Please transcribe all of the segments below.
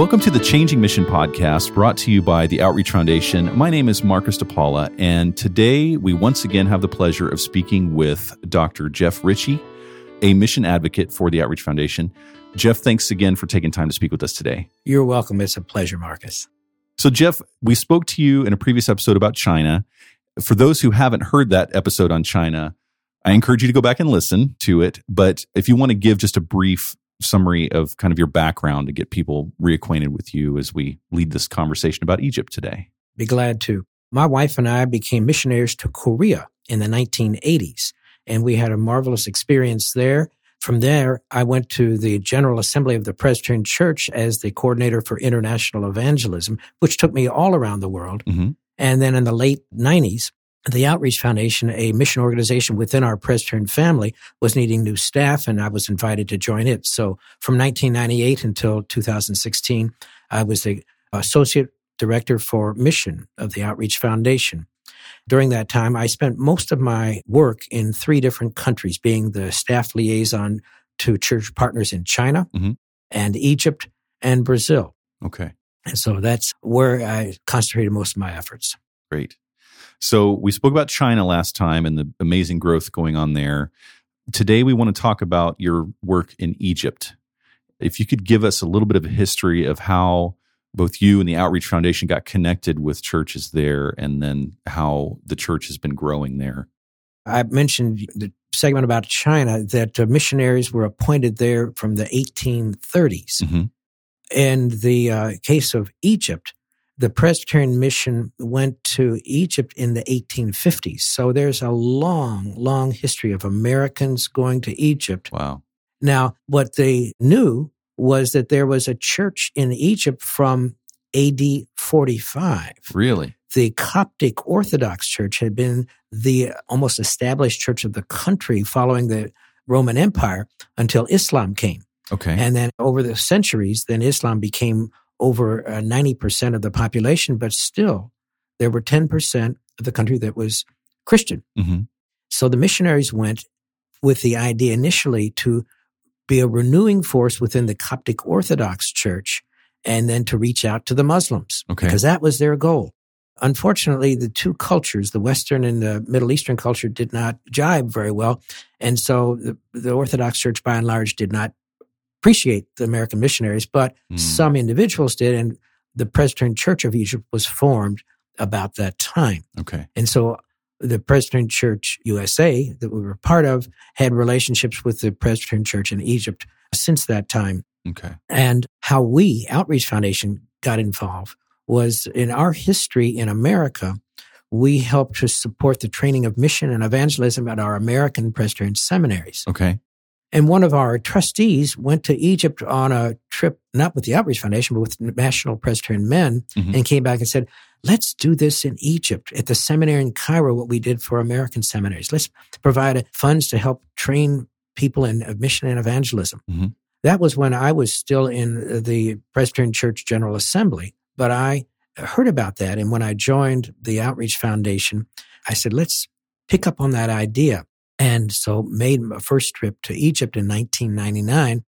Welcome to the Changing Mission podcast, brought to you by the Outreach Foundation. My name is Marcus DePaula, and today we once again have the pleasure of speaking with Dr. Jeff Ritchie, a mission advocate for the Outreach Foundation. Jeff, thanks again for taking time to speak with us today. You're welcome. It's a pleasure, Marcus. So, Jeff, we spoke to you in a previous episode about China. For those who haven't heard that episode on China, I encourage you to go back and listen to it. But if you want to give just a brief summary of kind of your background to get people reacquainted with you as we lead this conversation about Egypt today. Be glad to. My wife and I became missionaries to Korea in the 1980s, and we had a marvelous experience there. From there, I went to the General Assembly of the Presbyterian Church as the coordinator for international evangelism, which took me all around the world. Mm-hmm. And then in the late 90s, the Outreach Foundation, a mission organization within our Presbyterian family, was needing new staff, and I was invited to join it. So from 1998 until 2016, I was the associate director for mission of the Outreach Foundation. During that time, I spent most of my work in three different countries, being the staff liaison to church partners in China, mm-hmm. and Egypt, and Brazil. Okay. And so that's where I concentrated most of my efforts. Great. So we spoke about China last time and the amazing growth going on there. Today, we want to talk about your work in Egypt. If you could give us a little bit of a history of how both you and the Outreach Foundation got connected with churches there, and then how the church has been growing there. I mentioned the segment about China, that missionaries were appointed there from the 1830s. Mm-hmm. In the case of Egypt, the Presbyterian mission went to Egypt in the 1850s. So there's a long, long history of Americans going to Egypt. Wow. Now, what they knew was that there was a church in Egypt from AD 45. Really? The Coptic Orthodox Church had been the almost established church of the country following the Roman Empire until Islam came. Okay. And then over the centuries, then Islam became over 90% of the population, but still there were 10% of the country that was Christian. Mm-hmm. So the missionaries went with the idea initially to be a renewing force within the Coptic Orthodox Church and then to reach out to the Muslims, okay. because that was their goal. Unfortunately, the two cultures, the Western and the Middle Eastern culture, did not jibe very well. And so the Orthodox Church, by and large, did not appreciate the American missionaries, but some individuals did, and the Presbyterian Church of Egypt was formed about that time. Okay. And so the Presbyterian Church USA that we were part of had relationships with the Presbyterian Church in Egypt since that time. Okay. And how we, Outreach Foundation, got involved was in our history in America, we helped to support the training of mission and evangelism at our American Presbyterian seminaries. Okay. And one of our trustees went to Egypt on a trip, not with the Outreach Foundation, but with National Presbyterian Men, mm-hmm. and came back and said, let's do this in Egypt, at the seminary in Cairo, what we did for American seminaries. Let's provide funds to help train people in mission and evangelism. Mm-hmm. That was when I was still in the Presbyterian Church General Assembly, but I heard about that. And when I joined the Outreach Foundation, I said, let's pick up on that idea. And so made my first trip to Egypt in 1999,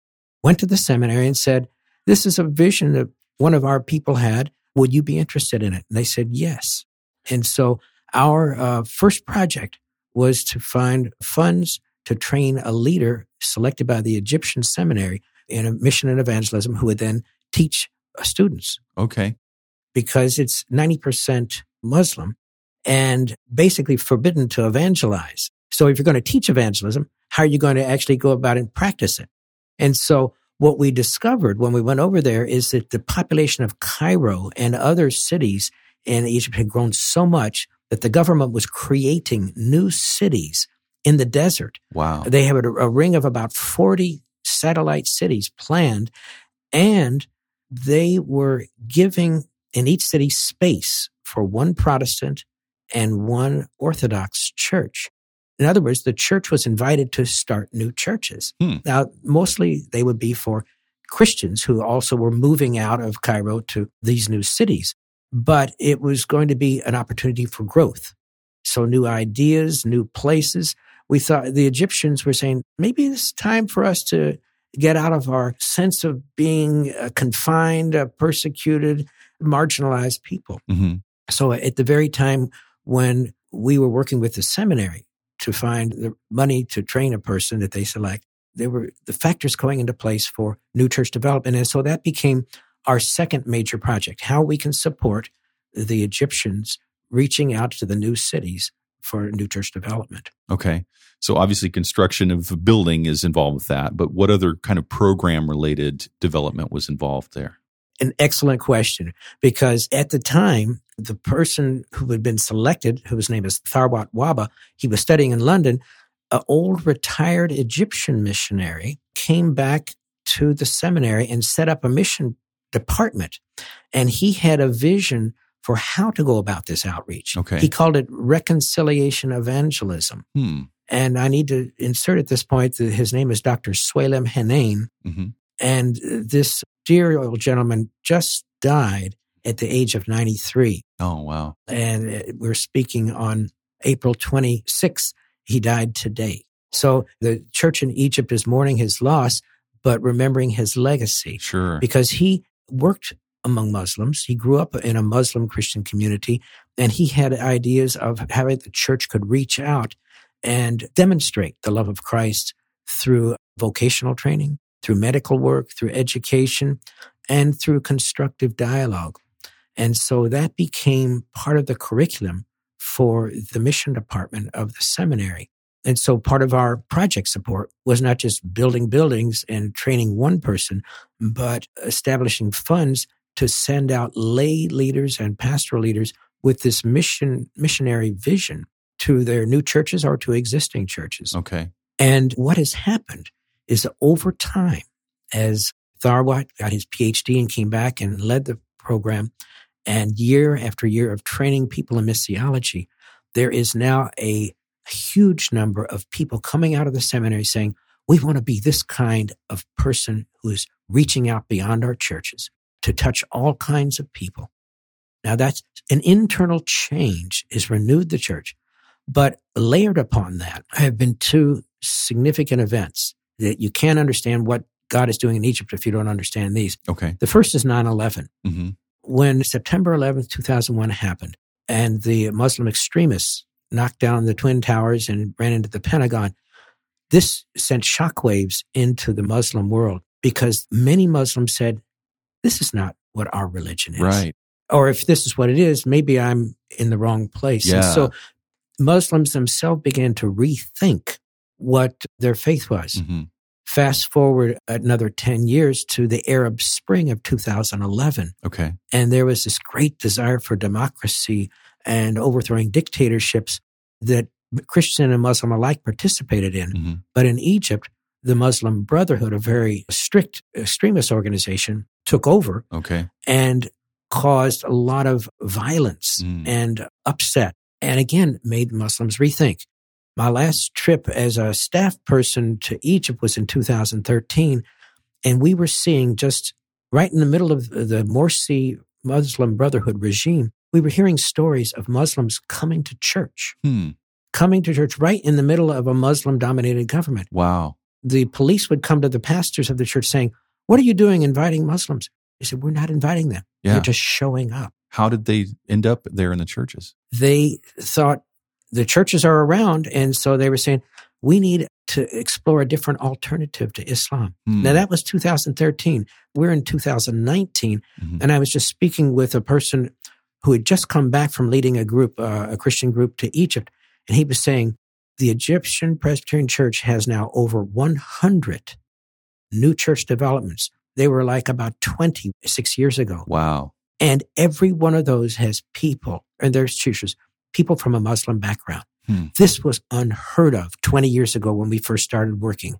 went to the seminary and said, this is a vision that one of our people had. Would you be interested in it? And they said, yes. And so our first project was to find funds to train a leader selected by the Egyptian seminary in a mission and evangelism who would then teach students. Okay. Because it's 90% Muslim and basically forbidden to evangelize. So if you're going to teach evangelism, how are you going to actually go about and practice it? And so what we discovered when we went over there is that the population of Cairo and other cities in Egypt had grown so much that the government was creating new cities in the desert. Wow. They have a ring of about 40 satellite cities planned, and they were giving in each city space for one Protestant and one Orthodox church. In other words, the church was invited to start new churches. Hmm. Now, mostly they would be for Christians who also were moving out of Cairo to these new cities. But it was going to be an opportunity for growth. So new ideas, new places. We thought the Egyptians were saying, maybe it's time for us to get out of our sense of being confined, persecuted, marginalized people. Mm-hmm. So at the very time when we were working with the seminary to find the money to train a person that they select, there were the factors going into place for new church development. And so that became our second major project, how we can support the Egyptians reaching out to the new cities for new church development. Okay. So obviously construction of a building is involved with that, but what other kind of program-related development was involved there? An excellent question, because at the time, the person who had been selected, whose name is Tharwat Waba, he was studying in London. An old retired Egyptian missionary came back to the seminary and set up a mission department. And he had a vision for how to go about this outreach. Okay. He called it reconciliation evangelism. Hmm. And I need to insert at this point that his name is Dr. Suelem Henane. Mm-hmm. And this dear old gentleman just died at the age of 93. Oh, wow. And we're speaking on April 26th. He died today. So the church in Egypt is mourning his loss, but remembering his legacy. Sure. Because he worked among Muslims. He grew up in a Muslim Christian community, and he had ideas of how the church could reach out and demonstrate the love of Christ through vocational training, through medical work, through education, and through constructive dialogue. And so that became part of the curriculum for the mission department of the seminary. And so part of our project support was not just building buildings and training one person, but establishing funds to send out lay leaders and pastoral leaders with this missionary vision to their new churches or to existing churches. Okay. And what has happened is over time, as Tharwat got his PhD and came back and led the program, and year after year of training people in missiology, there is now a huge number of people coming out of the seminary saying, we want to be this kind of person who is reaching out beyond our churches to touch all kinds of people. Now that's an internal change has renewed the church. But layered upon that have been two significant events that you can't understand what God is doing in Egypt if you don't understand these. Okay. The first is 9/11. Mm-hmm. When September 11th, 2001 happened and the Muslim extremists knocked down the Twin Towers and ran into the Pentagon, this sent shockwaves into the Muslim world because many Muslims said, this is not what our religion is. Right. Or if this is what it is, maybe I'm in the wrong place. Yeah. And so Muslims themselves began to rethink what their faith was. Mm-hmm. Fast forward another 10 years to the Arab Spring of 2011. Okay. And there was this great desire for democracy and overthrowing dictatorships that Christian and Muslim alike participated in. Mm-hmm. But in Egypt, the Muslim Brotherhood, a very strict extremist organization, took over. Okay. And caused a lot of violence and upset. And again, made Muslims rethink. My last trip as a staff person to Egypt was in 2013, and we were seeing just right in the middle of the Morsi Muslim Brotherhood regime, we were hearing stories of Muslims coming to church right in the middle of a Muslim-dominated government. Wow. The police would come to the pastors of the church saying, what are you doing inviting Muslims? They said, we're not inviting them. Yeah. They're just showing up. How did they end up there in the churches? They thought, the churches are around, and so they were saying, we need to explore a different alternative to Islam. Mm. Now, that was 2013. We're in 2019, and I was just speaking with a person who had just come back from leading a group, a Christian group to Egypt, and he was saying, the Egyptian Presbyterian Church has now over 100 new church developments. They were like about 26 years ago. Wow. And every one of those has people, and there's churches, people from a Muslim background. Hmm. This was unheard of 20 years ago when we first started working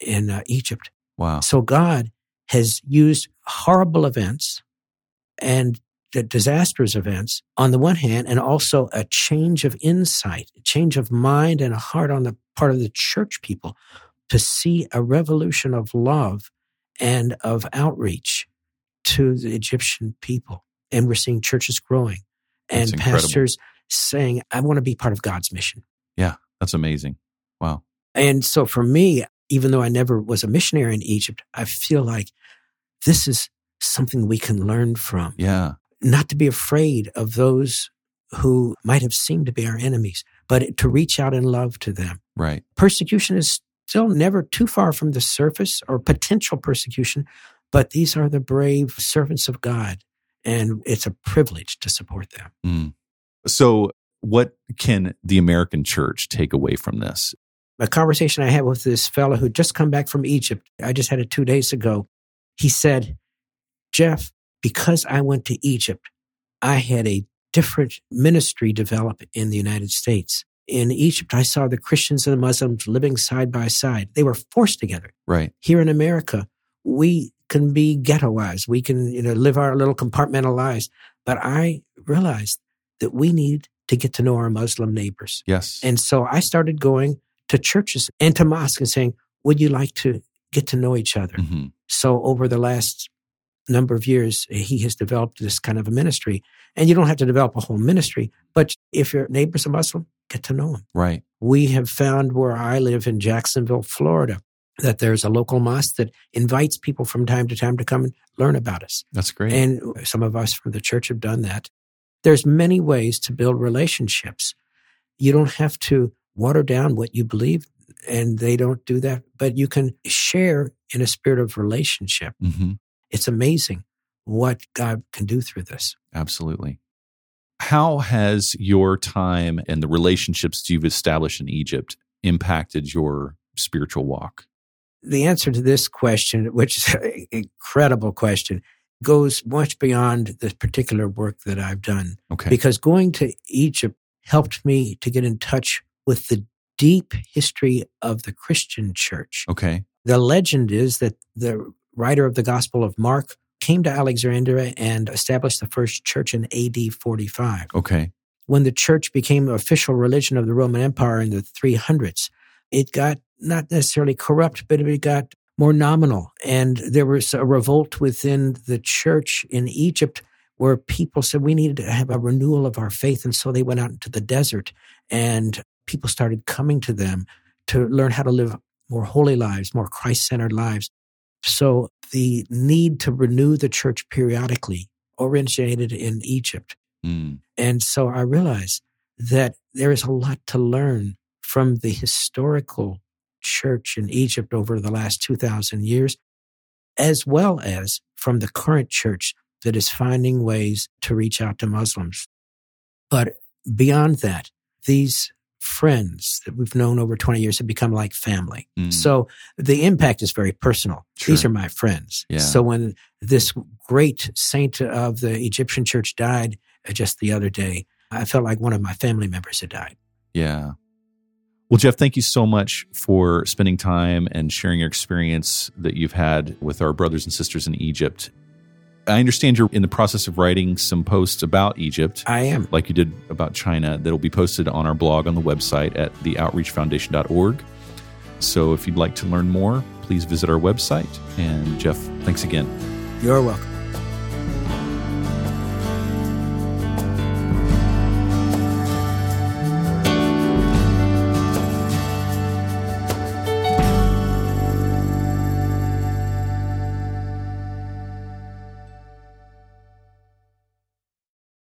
in Egypt. Wow. So God has used horrible events and disastrous events on the one hand, and also a change of insight, a change of mind and a heart on the part of the church people to see a revolution of love and of outreach to the Egyptian people. And we're seeing churches growing and pastors saying, I want to be part of God's mission. Yeah, that's amazing. Wow. And so for me, even though I never was a missionary in Egypt, I feel like this is something we can learn from. Yeah. Not to be afraid of those who might have seemed to be our enemies, but to reach out in love to them. Right. Persecution is still never too far from the surface, or potential persecution, but these are the brave servants of God, and it's a privilege to support them. Mm. So what can the American church take away from this? A conversation I had with this fellow who'd just come back from Egypt, I just had it 2 days ago. He said, Jeff, because I went to Egypt, I had a different ministry develop in the United States. In Egypt, I saw the Christians and the Muslims living side by side. They were forced together. Right. Here in America, we can be ghettoized. We can, live our little compartmental lives. But I realized that we need to get to know our Muslim neighbors. Yes. And so I started going to churches and to mosques and saying, would you like to get to know each other? Mm-hmm. So over the last number of years, he has developed this kind of a ministry. And you don't have to develop a whole ministry, but if your neighbor's a Muslim, get to know him. Right. We have found where I live in Jacksonville, Florida, that there's a local mosque that invites people from time to come and learn about us. That's great. And some of us from the church have done that. There's many ways to build relationships. You don't have to water down what you believe, and they don't do that, but you can share in a spirit of relationship. Mm-hmm. It's amazing what God can do through this. Absolutely. How has your time and the relationships you've established in Egypt impacted your spiritual walk? The answer to this question, which is an incredible question, goes much beyond the particular work that I've done. Okay. Because going to Egypt helped me to get in touch with the deep history of the Christian church. Okay. The legend is that the writer of the Gospel of Mark came to Alexandria and established the first church in AD 45. Okay. When the church became the official religion of the Roman Empire in the 300s, it got not necessarily corrupt, but it got more nominal. And there was a revolt within the church in Egypt where people said, we needed to have a renewal of our faith. And so they went out into the desert, and people started coming to them to learn how to live more holy lives, more Christ-centered lives. So the need to renew the church periodically originated in Egypt. Mm. And so I realized that there is a lot to learn from the historical church in Egypt over the last 2,000 years, as well as from the current church that is finding ways to reach out to Muslims. But beyond that, these friends that we've known over 20 years have become like family. Mm. So the impact is very personal. Sure. These are my friends. Yeah. So when this great saint of the Egyptian church died just the other day, I felt like one of my family members had died. Yeah. Well, Jeff, thank you so much for spending time and sharing your experience that you've had with our brothers and sisters in Egypt. I understand you're in the process of writing some posts about Egypt. I am. Like you did about China, that'll be posted on our blog on the website at theoutreachfoundation.org. So if you'd like to learn more, please visit our website. And Jeff, thanks again. You're welcome.